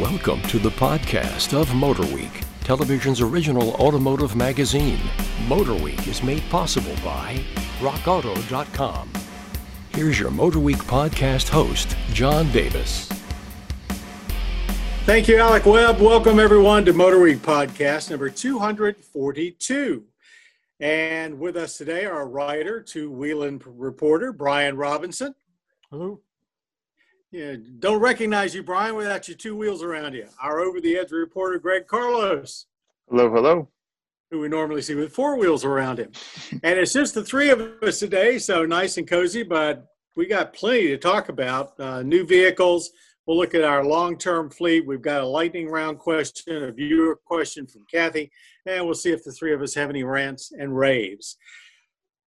Welcome to the podcast of MotorWeek, television's original automotive magazine. MotorWeek is made possible by rockauto.com. Here's your MotorWeek podcast host, John Davis. Thank you, Alec Webb. Welcome, everyone, to MotorWeek podcast number 242. And with us today, our writer, two-wheeling reporter, Brian Robinson. Hello. Yeah, don't recognize you, Brian, without your two wheels around you. Our over-the-edge reporter, Greg Carlos. Hello, hello. Who we normally see with four wheels around him. And it's just the three of us today, so nice and cozy, but we got plenty to talk about. New vehicles. We'll look at our long-term fleet. We've got a lightning round question, a viewer question from Kathy, and we'll see if the three of us have any rants and raves.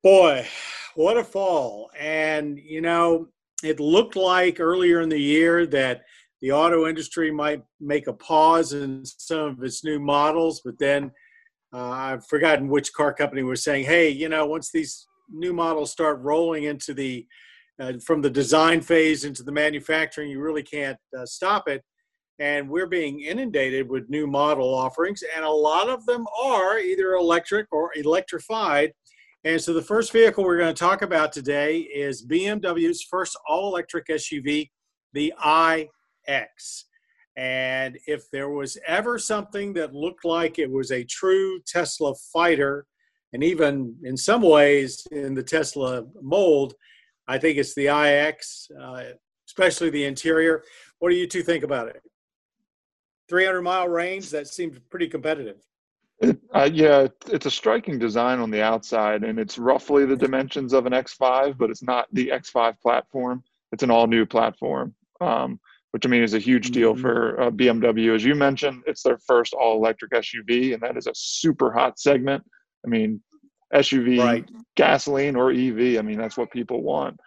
Boy, what a fall. And, you know, it looked like earlier in the year that the auto industry might make a pause in some of its new models, but then I've forgotten which car company was saying, hey, you know, once these new models start rolling into the, from the design phase into the manufacturing, you really can't stop it. And we're being inundated with new model offerings, and a lot of them are either electric or electrified. And so the first vehicle we're going to talk about today is BMW's first all-electric SUV, the iX. And if there was ever something that looked like it was a true Tesla fighter, and even in some ways in the Tesla mold, I think it's the iX, especially the interior. What do you two think about it? 300-mile range, that seems pretty competitive. Yeah, it's a striking design on the outside, and it's roughly the dimensions of an X5, but it's not the X5 platform. It's an all-new platform, which, I mean, is a huge deal for BMW. As you mentioned, it's their first all-electric SUV, and that is a super hot segment. I mean, SUV, right. Gasoline, or EV, I mean, that's what people want.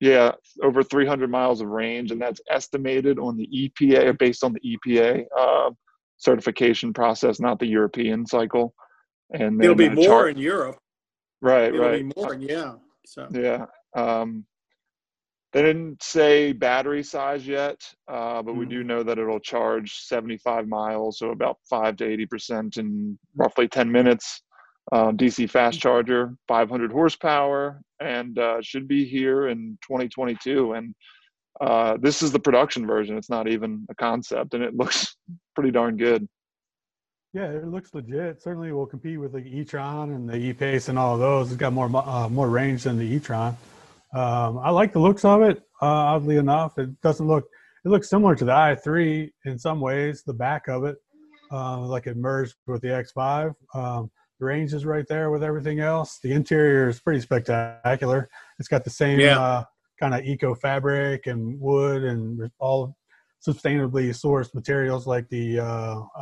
Yeah, over 300 miles of range, and that's estimated on the EPA, based on the EPA certification process, not the European cycle. And it'll be more in Europe. Right, right. It'll be more, yeah. So. Yeah. They didn't say battery size yet, but we do know that it'll charge 75 miles, so about 5 to 80% in roughly 10 minutes. DC fast charger, 500 horsepower, and should be here in 2022. And this is the production version. It's not even a concept, and it looks pretty darn good. Yeah, it looks legit. Certainly will compete with the e-tron and the e-pace and all of those. It's got more range than the e-tron. I like the looks of it, oddly enough. It looks similar to the i3 in some ways, the back of it, like it merged with the X5. The range is right there with everything else. The interior is pretty spectacular. It's got the same kind of eco fabric and wood and all sustainably sourced materials like the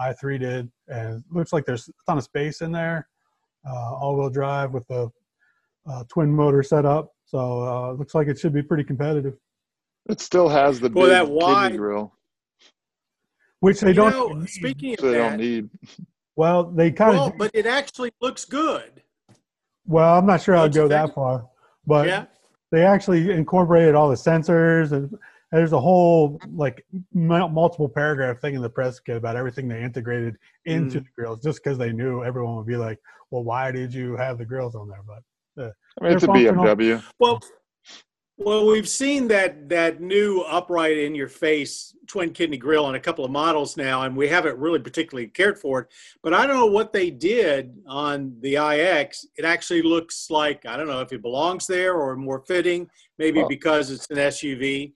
i3 did. And it looks like there's a ton of space in there. All-wheel drive with the twin motor setup. So it looks like it should be pretty competitive. It still has the big kidney grill, which they don't need. Speaking of that, they don't need. Well, they kind of. Well, but it actually looks good. Well, I'm not sure I'd go that far, but yeah. They actually incorporated all the sensors, and there's a whole like multiple paragraph thing in the press kit about everything they integrated into the grills, just because they knew everyone would be like, "Well, why did you have the grills on there?" But I mean, it's a BMW. Well, we've seen that new upright in your face twin kidney grill on a couple of models now, and we haven't really particularly cared for it. But I don't know what they did on the iX. It actually looks like, I don't know if it belongs there or more fitting, maybe because it's an SUV.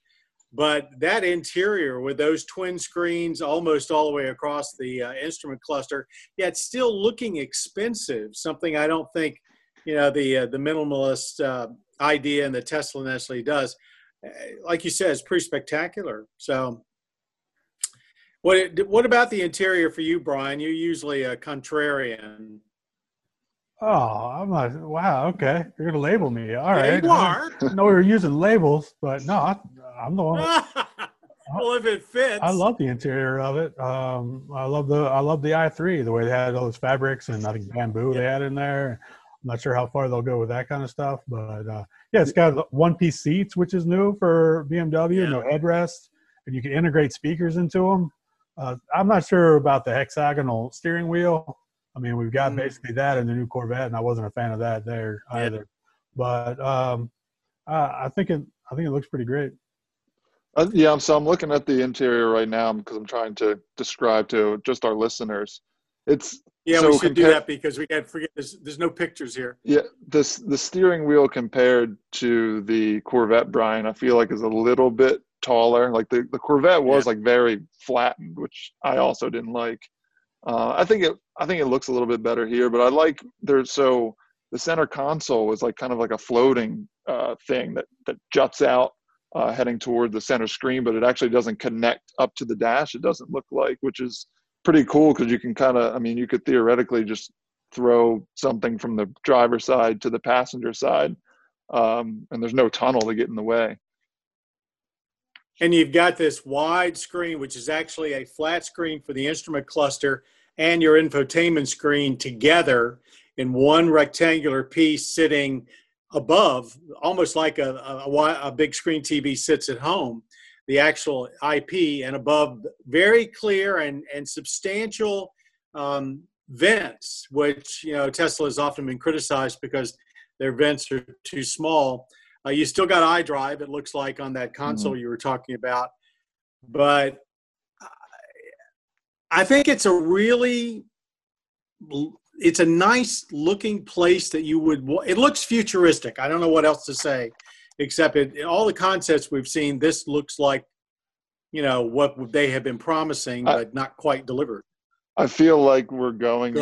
But that interior with those twin screens almost all the way across the instrument cluster, yet still looking expensive, something I don't think, you know, the minimalist idea and the Tesla necessarily does. Like you said, it's pretty spectacular. So what about the interior for you, Brian? You're usually a contrarian. Oh, I'm not. Wow, okay. You're going to label me. All right. You are. I know you're using labels, but no, I'm the one. Well, if it fits. I love the interior of it. I love the i3, the way they had all those fabrics and I think bamboo they had in there. I'm not sure how far they'll go with that kind of stuff, but yeah, it's got one-piece seats, which is new for BMW. No headrest. and you can integrate speakers into them. I'm not sure about the hexagonal steering wheel. I mean, we've got basically that in the new Corvette, and I wasn't a fan of that there either. But I think it looks pretty great. Yeah, so I'm looking at the interior right now because I'm trying to describe to just our listeners. It's we should do that because we can't forget there's no pictures here. Yeah, the steering wheel compared to the Corvette, Brian, I feel like is a little bit taller. Like the Corvette was like very flattened, which I also didn't like. I think it looks a little bit better here, but I like so the center console was like kind of like a floating thing that juts out heading toward the center screen, but it actually doesn't connect up to the dash. It doesn't look like, which is pretty cool because you can kind of, I mean, you could theoretically just throw something from the driver's side to the passenger side, and there's no tunnel to get in the way. And you've got this wide screen, which is actually a flat screen for the instrument cluster and your infotainment screen together in one rectangular piece sitting above, almost like a big screen TV sits at home, the actual IP, and above very clear and substantial vents, which, you know, Tesla has often been criticized because their vents are too small. You still got iDrive, it looks like, on that console you were talking about. But I think it's a nice looking place that you would – it looks futuristic. I don't know what else to say except all the concepts we've seen, this looks like, you know, what they have been promising but not quite delivered. I feel like we're going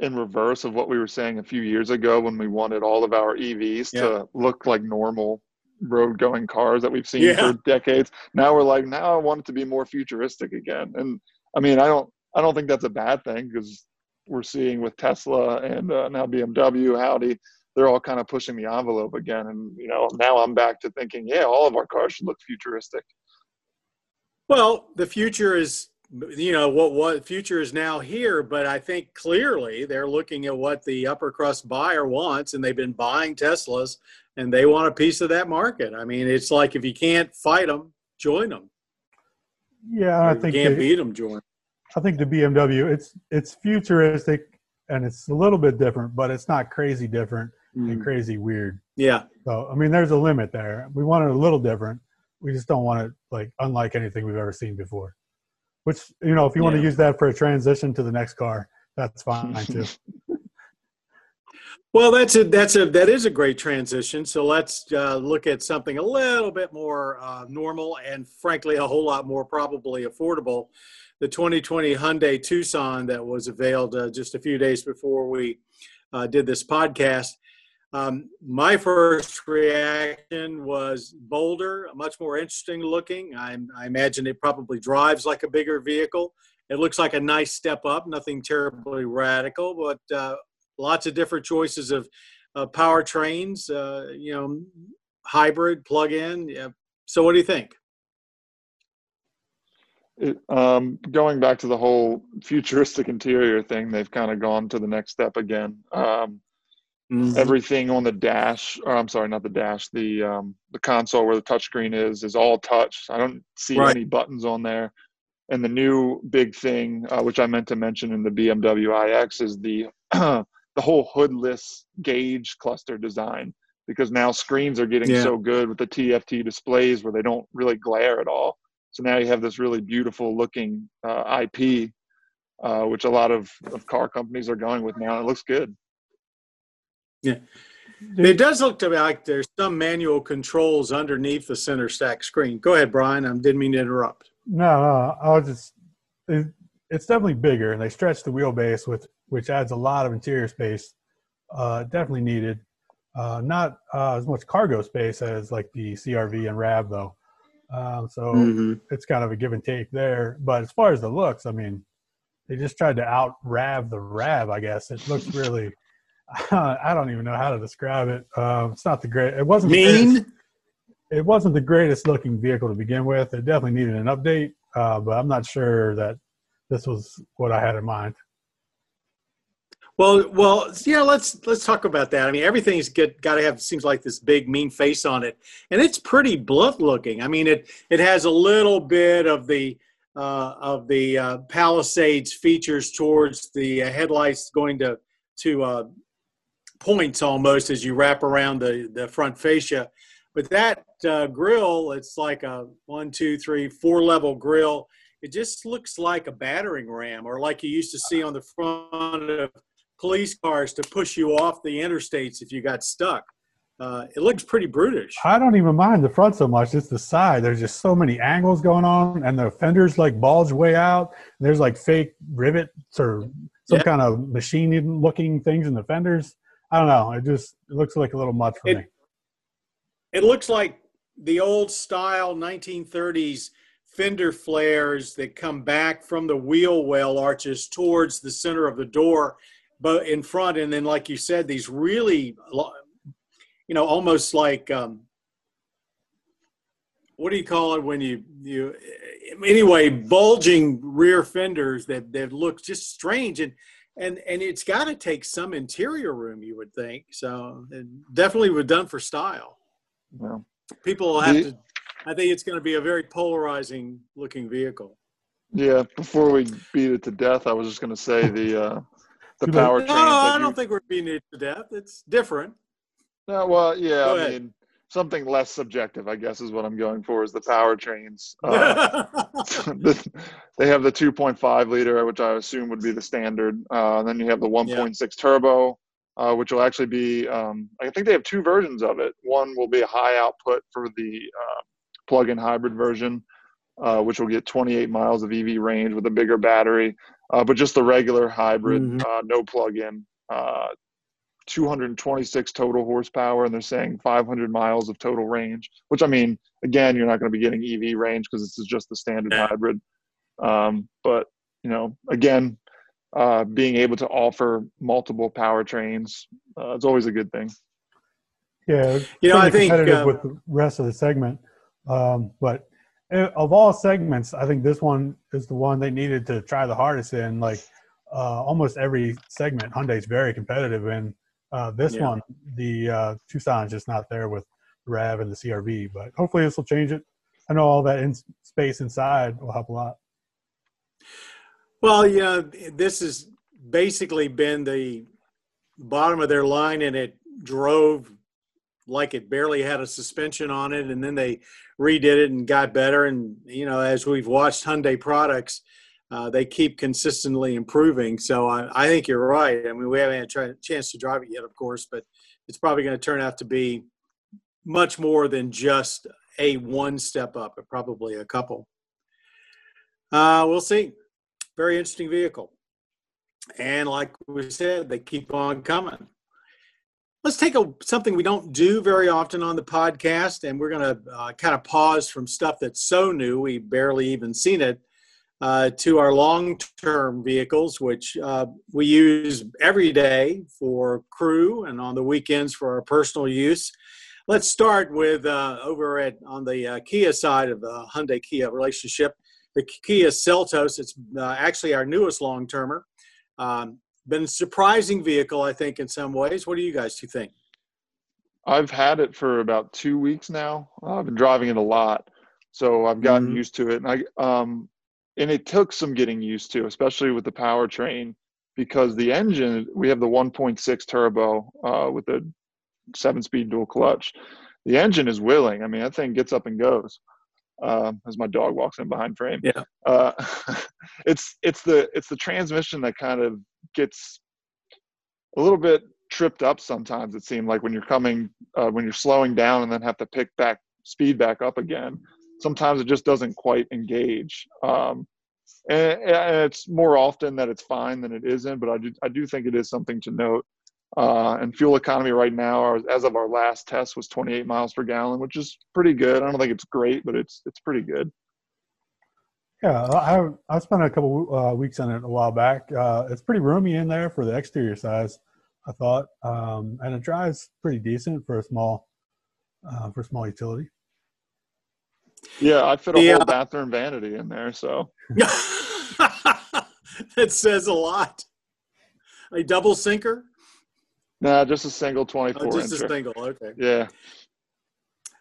in reverse of what we were saying a few years ago when we wanted all of our EVs to look like normal road-going cars that we've seen for decades. Now we're like, now I want it to be more futuristic again. And I mean, I don't think that's a bad thing because we're seeing with Tesla and now BMW, Audi, they're all kind of pushing the envelope again. And, you know, now I'm back to thinking, yeah, all of our cars should look futuristic. Well, the future is, you know, what future is now here, but I think clearly they're looking at what the upper crust buyer wants, and they've been buying Teslas and they want a piece of that market. I mean, it's like, if you can't fight them, join them. Yeah. Or I think you can't beat them, join them. I think the BMW, it's futuristic and it's a little bit different, but it's not crazy different and crazy weird. Yeah. So, I mean, there's a limit there. We want it a little different. We just don't want it like unlike anything we've ever seen before. Which, you know, if you want to use that for a transition to the next car, that's fine too. Well, that is a great transition. So let's look at something a little bit more normal and, frankly, a whole lot more probably affordable. The 2020 Hyundai Tucson that was unveiled just a few days before we did this podcast. My first reaction was bolder, much more interesting looking. I imagine it probably drives like a bigger vehicle. It looks like a nice step up, nothing terribly radical, but lots of different choices of powertrains, you know, hybrid, plug-in. Yeah. So what do you think? Going back to the whole futuristic interior thing, they've kind of gone to the next step again. Everything on the dash, or I'm sorry, not the dash, the console where the touchscreen is all touch. I don't see any buttons on there. And the new big thing, which I meant to mention in the BMW iX, is the whole hoodless gauge cluster design, because now screens are getting so good with the TFT displays where they don't really glare at all. So now you have this really beautiful looking IP, which a lot of car companies are going with now. It looks good. Yeah, it does look to me like there's some manual controls underneath the center stack screen. Go ahead, Brian. I didn't mean to interrupt. No, I was just it's definitely bigger, and they stretched the wheelbase, which adds a lot of interior space. Definitely needed. Not as much cargo space as like the CRV and RAV though. It's kind of a give and take there. But as far as the looks, I mean, they just tried to out RAV the RAV. I guess it looks really. I don't even know how to describe it. It's not the great. It wasn't mean. It wasn't the greatest looking vehicle to begin with. It definitely needed an update, but I'm not sure that this was what I had in mind. Well, yeah. Let's talk about that. I mean, everything's got to have, seems like, this big mean face on it, and it's pretty blunt looking. I mean, it has a little bit of the Palisades features towards the headlights, going to points almost as you wrap around the front fascia. But that grill, it's like a 1, 2, 3, 4 level grill. It just looks like a battering ram, or like you used to see on the front of police cars to push you off the interstates if you got stuck. It looks pretty brutish. I don't even mind the front so much. It's the side. There's just so many angles going on, and the fenders like bulge way out. There's like fake rivets or some kind of machine looking things in the fenders. I don't know. It looks like a little much for me. It looks like the old style 1930s fender flares that come back from the wheel well arches towards the center of the door, but in front. And then, like you said, these really, almost like, what do you call it when you anyway, bulging rear fenders that look just strange. And it's got to take some interior room, you would think. So it definitely was done for style. Well, people will have to, I think it's going to be a very polarizing looking vehicle. Yeah. Before we beat it to death, I was just going to say the powertrain. No, I don't think we're beating it to death. It's different. No, well, yeah. I mean, something less subjective, I guess, is what I'm going for, is the powertrains. They have the 2.5 liter, which I assume would be the standard. And then you have the 1.6 turbo, which will actually be, I think they have two versions of it. One will be a high output for the plug-in hybrid version, which will get 28 miles of EV range with a bigger battery. But just the regular hybrid, no plug-in, 226 total horsepower, and they're saying 500 miles of total range, which, I mean, again, you're not going to be getting EV range because this is just the standard hybrid. But, again, being able to offer multiple powertrains, it's always a good thing. Yeah. I think competitive with the rest of the segment. But of all segments, I think this one is the one they needed to try the hardest in. Like almost every segment, Hyundai's very competitive in. This one, the Tucson's just not there with the RAV and the CRV, but hopefully this will change it. I know all that space inside will help a lot. Well, this has basically been the bottom of their line, and it drove like it barely had a suspension on it, and then they redid it and got better. And, as we've watched Hyundai products, they keep consistently improving. So I think you're right. I mean, we haven't had a chance to drive it yet, of course, but it's probably going to turn out to be much more than just a one step up, but probably a couple. We'll see. Very interesting vehicle. And like we said, they keep on coming. Let's take something we don't do very often on the podcast, and we're going to kind of pause from stuff that's so new, we barely even seen it, to our long-term vehicles, which we use every day for crew and on the weekends for our personal use. Let's start with over on the Kia side of the Hyundai-Kia relationship. The Kia Seltos, it's actually our newest long-termer. Been a surprising vehicle, I think, in some ways. What do you guys think? I've had it for about 2 weeks now. I've been driving it a lot, so I've gotten used to it. And I it took some getting used to, especially with the powertrain, because the engine, we have the 1.6 turbo with a 7-speed dual clutch. The engine is willing. I mean, that thing gets up and goes. As my dog walks in behind frame, it's the transmission that kind of gets a little bit tripped up sometimes. It seemed like when you're coming, when you're slowing down and then have to pick back speed back up again, sometimes it just doesn't quite engage. And it's more often that it's fine than it isn't, but I do think it is something to note. And fuel economy right now, as of our last test, was 28 miles per gallon, which is pretty good. I don't think it's great, but it's pretty good. Yeah, I spent a couple weeks on it a while back. It's pretty roomy in there for the exterior size, I thought, and it drives pretty decent for a small utility. Yeah, I fit a whole bathroom vanity in there, so that says a lot. A double sinker? No, just a single 24 inch. Just a single, okay. Yeah.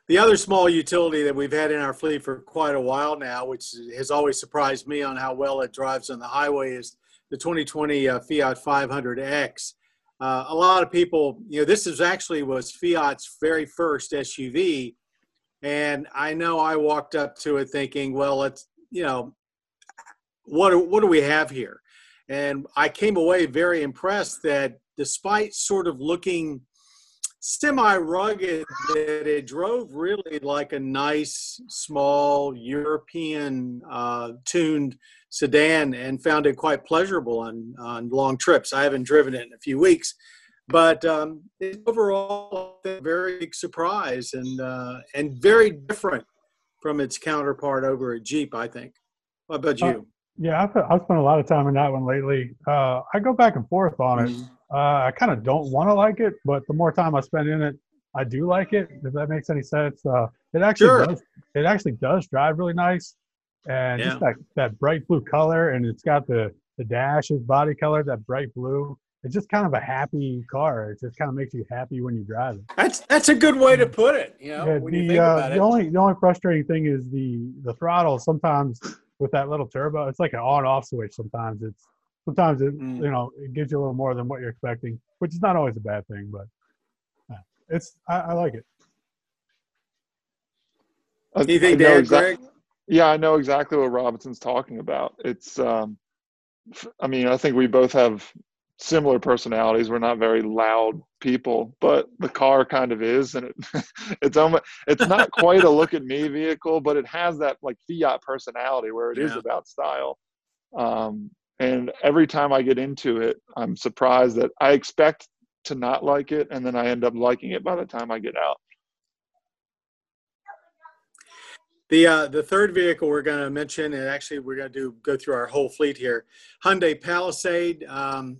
The other small utility that we've had in our fleet for quite a while now, which has always surprised me on how well it drives on the highway, is the 2020 Fiat 500X. A lot of people, you know, this is actually was Fiat's very first SUV. And I know I walked up to it thinking, well, it's, you know, what do we have here? And I came away very impressed that despite sort of looking semi-rugged, that it drove really like a nice, small, European-tuned sedan, and found it quite pleasurable on long trips. I haven't driven it in a few weeks, but overall, a very big surprise and very different from its counterpart over a Jeep, I think. What about you? Yeah, I've spent a lot of time in that one lately. I go back and forth on it. I kind of don't want to like it, but the more time I spend in it, I do like it, if that makes any sense. It actually does drive really nice. And just that bright blue color, and it's got the dash is body color, that bright blue. It's just kind of a happy car. It just kind of makes you happy when you drive it. That's a good way to put it, you know, when you think about it. The only frustrating thing is the throttle sometimes with that little turbo. It's like an on-off switch sometimes. Sometimes it, you know, it gives you a little more than what you're expecting, which is not always a bad thing, but I like it. Anything there, Greg? Yeah, I know exactly what Robinson's talking about. It's, I mean, I think we both have similar personalities. We're not very loud people, but the car kind of is, and it's almost, it's not quite a look at me vehicle, but it has that like Fiat personality where it is about style. And every time I get into it, I'm surprised that I expect to not like it, and then I end up liking it by the time I get out. The third vehicle we're going to mention, and actually we're going to go through our whole fleet here, Hyundai Palisade, not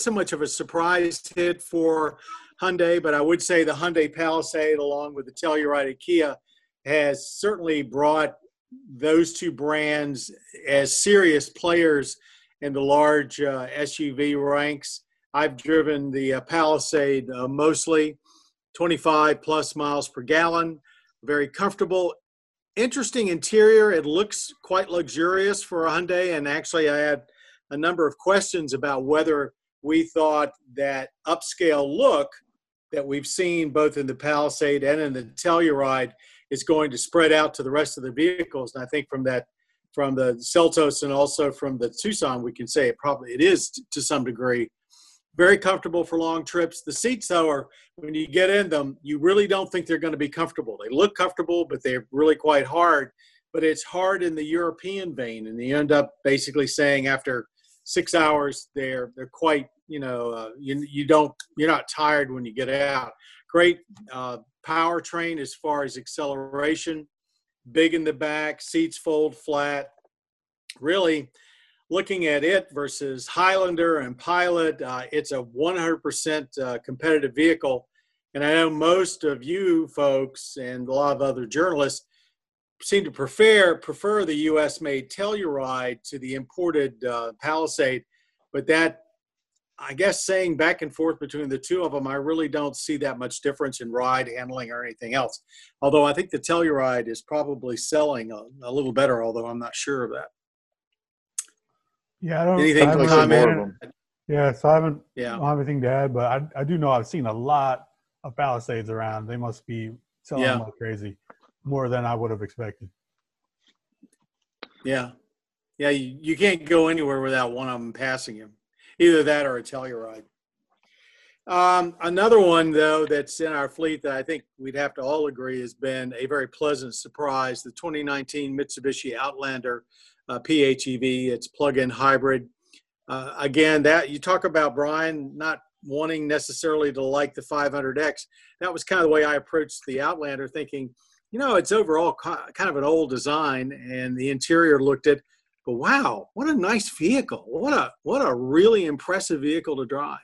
so much of a surprise hit for Hyundai, but I would say the Hyundai Palisade, along with the Telluride and Kia, has certainly brought those two brands as serious players in the large SUV ranks. I've driven the Palisade mostly, 25 plus miles per gallon, very comfortable, interesting interior. It looks quite luxurious for a Hyundai, and actually I had a number of questions about whether we thought that upscale look that we've seen both in the Palisade and in the Telluride is going to spread out to the rest of the vehicles. And I think from the Seltos and also from the Tucson, we can say it is to some degree. Very comfortable for long trips. The seats, though, are, when you get in them, you really don't think they're going to be comfortable. They look comfortable, but they're really quite hard. But it's hard in the European vein, and you end up basically saying after 6 hours, they're quite, you know, you're not tired when you get out. Great powertrain as far as acceleration, big in the back, seats fold flat. Really looking at it versus Highlander and Pilot, it's a 100% competitive vehicle. And I know most of you folks and a lot of other journalists seem to prefer the U.S.-made Telluride to the imported Palisade, but that, I guess, saying back and forth between the two of them, I really don't see that much difference in ride, handling, or anything else. Although I think the Telluride is probably selling a little better, although I'm not sure of that. Yeah, I don't. Anything to comment? Yeah, so I don't have anything to add, but I do know I've seen a lot of Palisades around. They must be selling them like crazy, more than I would have expected. Yeah. Yeah, you can't go anywhere without one of them passing you. Either that or a Telluride. Another one, though, that's in our fleet that I think we'd have to all agree has been a very pleasant surprise, the 2019 Mitsubishi Outlander PHEV. It's plug-in hybrid. Again, that you talk about, Brian, not wanting necessarily to like the 500X. That was kind of the way I approached the Outlander, thinking, you know, it's overall kind of an old design, and the interior looked at. But wow, what a nice vehicle. What a really impressive vehicle to drive.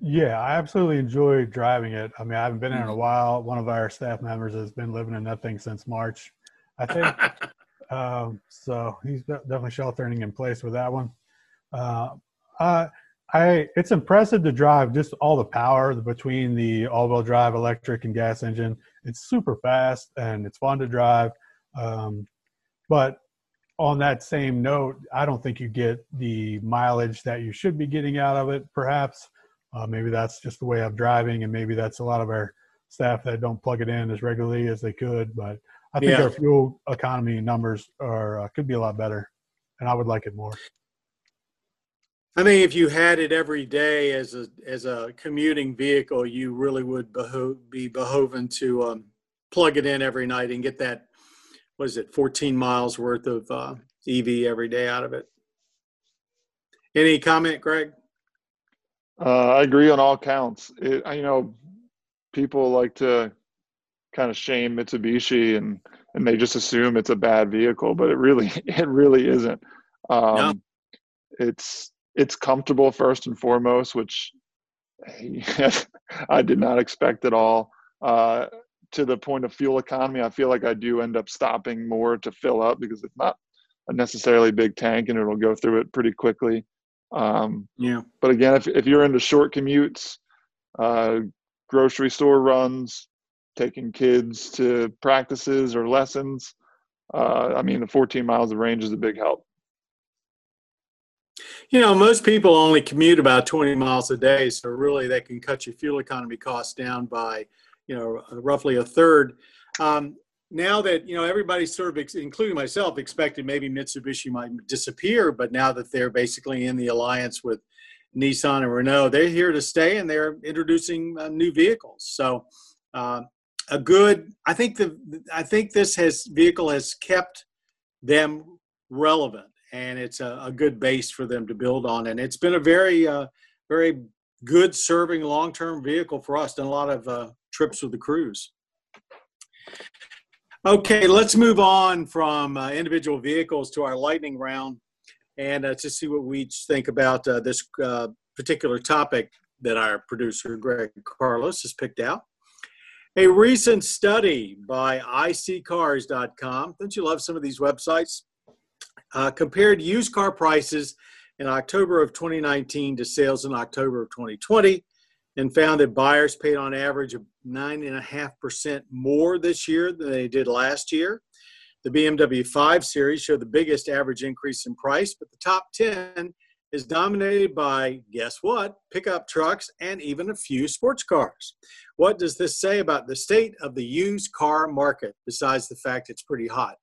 Yeah, I absolutely enjoy driving it. I mean, I haven't been in a while. One of our staff members has been living in that thing since March, I think. So he's definitely sheltering in place with that one. It's impressive to drive, just all the power between the all-wheel drive electric and gas engine. It's super fast and it's fun to drive. But on that same note, I don't think you get the mileage that you should be getting out of it, perhaps. Maybe that's just the way of driving, and maybe that's a lot of our staff that don't plug it in as regularly as they could. But I think our fuel economy numbers are could be a lot better, and I would like it more. I think if you had it every day as a commuting vehicle, you really would be beholden to plug it in every night and get that, what is it, 14 miles worth of EV every day out of it. Any comment, Greg? I agree on all counts. People like to kind of shame Mitsubishi and they just assume it's a bad vehicle, but it really isn't. It's comfortable first and foremost, which I did not expect at all. To the point of fuel economy, I feel like I do end up stopping more to fill up because it's not a necessarily big tank and it'll go through it pretty quickly. But again, if you're into short commutes, grocery store runs, taking kids to practices or lessons, the 14 miles of range is a big help. Most people only commute about 20 miles a day, so really they can cut your fuel economy costs down by, roughly a third. Now that, everybody's sort of, including myself, expected maybe Mitsubishi might disappear, but now that they're basically in the alliance with Nissan and Renault, they're here to stay, and they're introducing new vehicles. So vehicle has kept them relevant. And it's a good base for them to build on. And it's been a very, very good serving long-term vehicle for us. Done a lot of trips with the crews. Okay, let's move on from individual vehicles to our lightning round and to see what we each think about this particular topic that our producer, Greg Carlos, has picked out. A recent study by iccars.com. Don't you love some of these websites? Compared used car prices in October of 2019 to sales in October of 2020, and found that buyers paid on average 9.5% more this year than they did last year. The BMW 5 Series showed the biggest average increase in price, but the top 10 is dominated by, guess what, pickup trucks and even a few sports cars. What does this say about the state of the used car market, besides the fact it's pretty hot?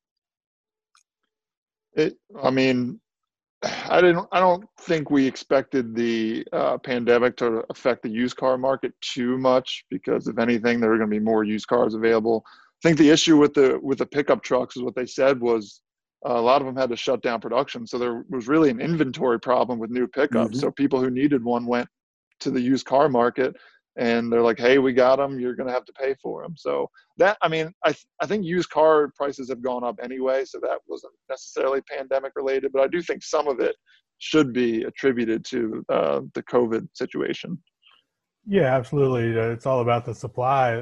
I don't think we expected the pandemic to affect the used car market too much, because if anything, there are going to be more used cars available. I think the issue with the pickup trucks is what they said was a lot of them had to shut down production. So there was really an inventory problem with new pickups. Mm-hmm. So people who needed one went to the used car market and they're like, hey, we got them. You're going to have to pay for them. So that, I think used car prices have gone up anyway. So that wasn't necessarily pandemic related, but I do think some of it should be attributed to the COVID situation. Yeah, absolutely. It's all about the supply.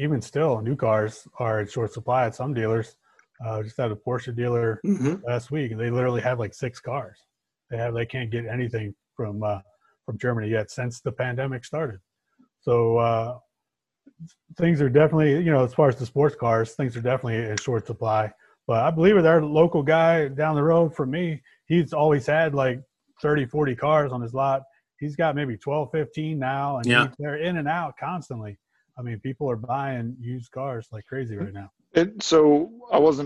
Even still, new cars are in short supply at some dealers. Just had a Porsche dealer last week, and they literally have like 6 cars. They can't get anything from Germany yet since the pandemic started. So things are definitely, as far as the sports cars, things are definitely in short supply. But I believe with our local guy down the road from me, he's always had like 30, 40 cars on his lot. He's got maybe 12, 15 now, and they're in and out constantly. People are buying used cars like crazy right now. It was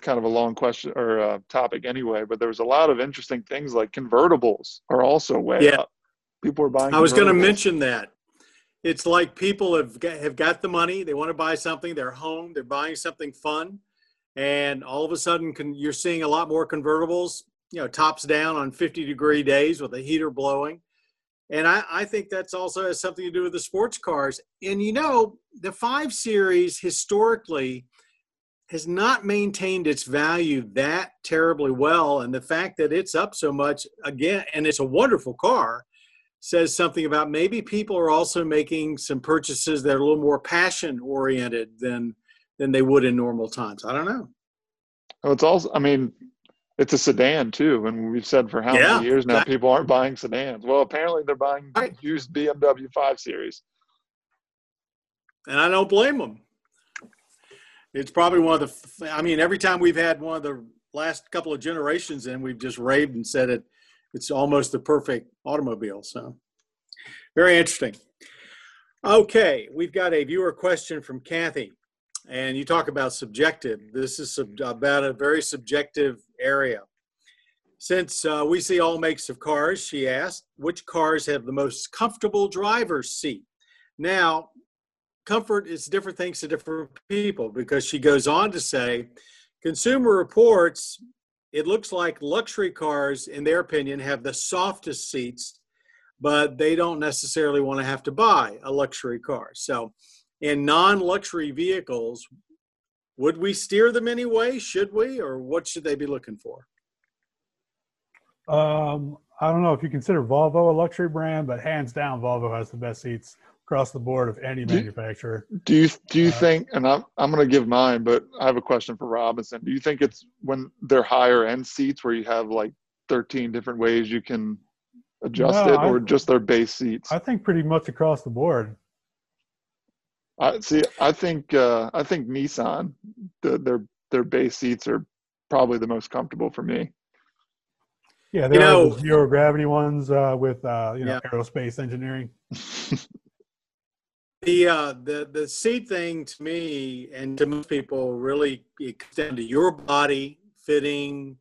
kind of a long question or topic anyway, but there was a lot of interesting things, like convertibles are also way up. People are buying convertibles. I was going to mention that. It's like people have got the money. They want to buy something. They're home. They're buying something fun. And all of a sudden, you're seeing a lot more convertibles, tops down on 50-degree days with the heater blowing. And I think that's also has something to do with the sports cars. And, the 5 Series historically has not maintained its value that terribly well. And the fact that it's up so much, again, and it's a wonderful car, says something about maybe people are also making some purchases that are a little more passion oriented than they would in normal times. I don't know. Well, it's also, It's a sedan too, and we've said for how many years now people aren't buying sedans. Well, apparently they're buying used BMW 5 Series. And I don't blame them. It's probably one of the, I mean, every time we've had one of the last couple of generations in, we've just raved and said it's almost the perfect automobile. So very interesting. Okay, we've got a viewer question from Kathy. And you talk about subjective. This is about a very subjective area. Since we see all makes of cars, she asked, which cars have the most comfortable driver's seat? Now, comfort is different things to different people, because she goes on to say, Consumer Reports, it looks like luxury cars, in their opinion, have the softest seats, but they don't necessarily want to have to buy a luxury car. So, in non-luxury vehicles, would we steer them anyway? Should we, or what should they be looking for? I don't know if you consider Volvo a luxury brand, but hands down, Volvo has the best seats across the board of any manufacturer. Do you think? And I'm going to give mine, but I have a question for Robinson. Do you think it's when they're higher end seats where you have like 13 different ways you can adjust it, or just their base seats? I think pretty much across the board. I think Nissan, their base seats are probably the most comfortable for me. Yeah, they are the zero gravity ones with aerospace engineering. The seat thing to me and to most people really comes down to your body fitting,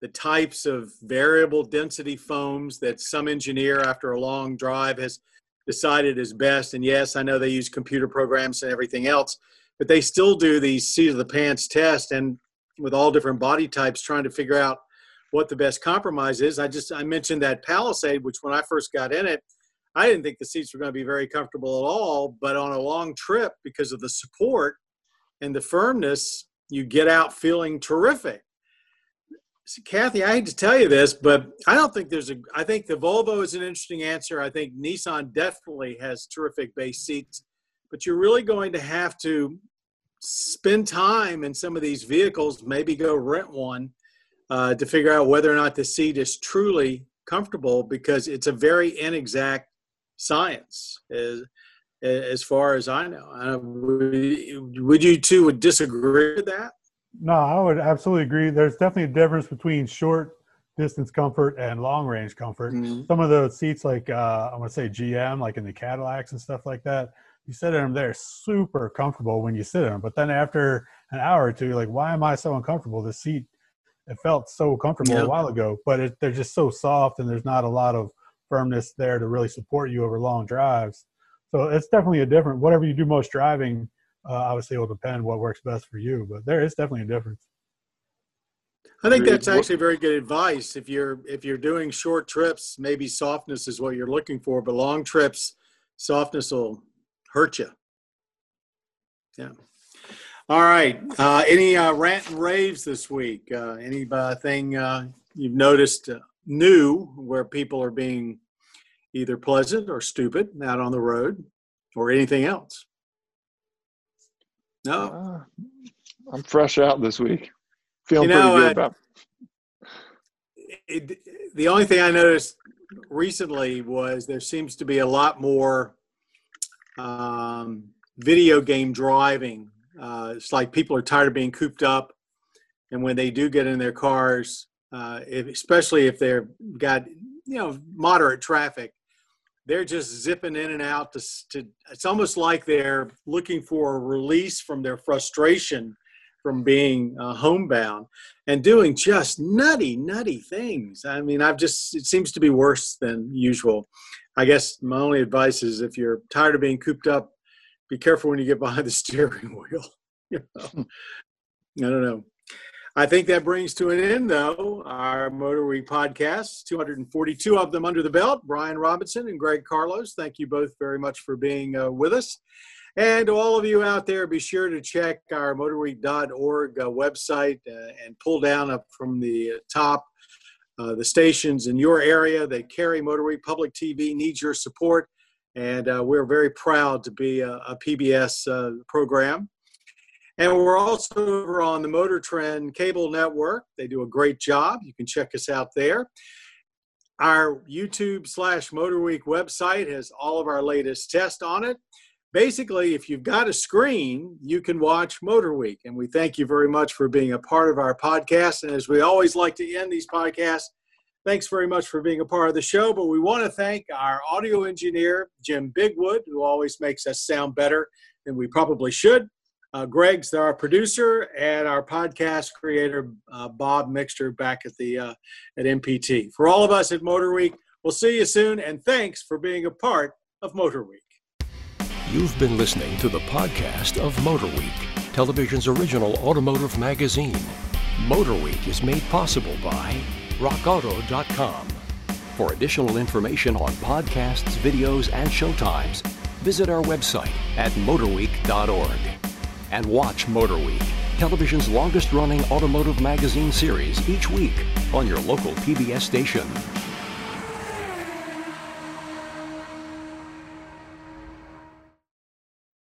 the types of variable density foams that some engineer after a long drive has decided is best. And yes, I know they use computer programs and everything else, but they still do these seat of the pants test, and with all different body types trying to figure out what the best compromise is. I mentioned that Palisade, which when I first got in it, I didn't think the seats were going to be very comfortable at all, but on a long trip, because of the support and the firmness, you get out feeling terrific. So, Kathy, I hate to tell you this, but I think the Volvo is an interesting answer. I think Nissan definitely has terrific base seats, but you're really going to have to spend time in some of these vehicles, maybe go rent one to figure out whether or not the seat is truly comfortable, because it's a very inexact science as far as I know. Would you two would disagree with that? No, I would absolutely agree. There's definitely a difference between short distance comfort and long range comfort. Mm-hmm. Some of the seats, like I'm going to say GM, like in the Cadillacs and stuff like that, you sit in them, they're super comfortable when you sit in them. But then after an hour or two, like, why am I so uncomfortable? The seat, it felt so comfortable a while ago, but they're just so soft, and there's not a lot of firmness there to really support you over long drives. So it's definitely a different, whatever you do most driving, obviously it will depend what works best for you, but there is definitely a difference. I think that's actually very good advice. If you're doing short trips, maybe softness is what you're looking for, but long trips, softness will hurt you. Yeah. All right. Any rant and raves this week? Anything you've noticed new where people are being either pleasant or stupid out on the road, or anything else? No, I'm fresh out this week. Feeling pretty good about it. The only thing I noticed recently was there seems to be a lot more video game driving. It's like people are tired of being cooped up, and when they do get in their cars, especially if they've got moderate traffic, they're just zipping in and out. It's almost like they're looking for a release from their frustration from being homebound and doing just nutty things. I mean, it seems to be worse than usual. I guess my only advice is, if you're tired of being cooped up, be careful when you get behind the steering wheel. I don't know. I think that brings to an end, though, our MotorWeek podcast, 242 of them under the belt. Brian Robinson and Greg Carlos, thank you both very much for being with us. And to all of you out there, be sure to check our MotorWeek.org website and pull down up from the top the stations in your area that carry MotorWeek. Public TV needs your support. And we're very proud to be a PBS program. And we're also over on the Motor Trend Cable Network. They do a great job. You can check us out there. Our YouTube/MotorWeek website has all of our latest tests on it. Basically, if you've got a screen, you can watch MotorWeek. And we thank you very much for being a part of our podcast. And as we always like to end these podcasts, thanks very much for being a part of the show. But we want to thank our audio engineer, Jim Bigwood, who always makes us sound better than we probably should. Greg's our producer, and our podcast creator, Bob Mixter, back at the at MPT. For all of us at MotorWeek, we'll see you soon, and thanks for being a part of MotorWeek. You've been listening to the podcast of MotorWeek, television's original automotive magazine. MotorWeek is made possible by rockauto.com. For additional information on podcasts, videos, and showtimes, visit our website at motorweek.org. And watch MotorWeek, television's longest-running automotive magazine series, each week on your local PBS station.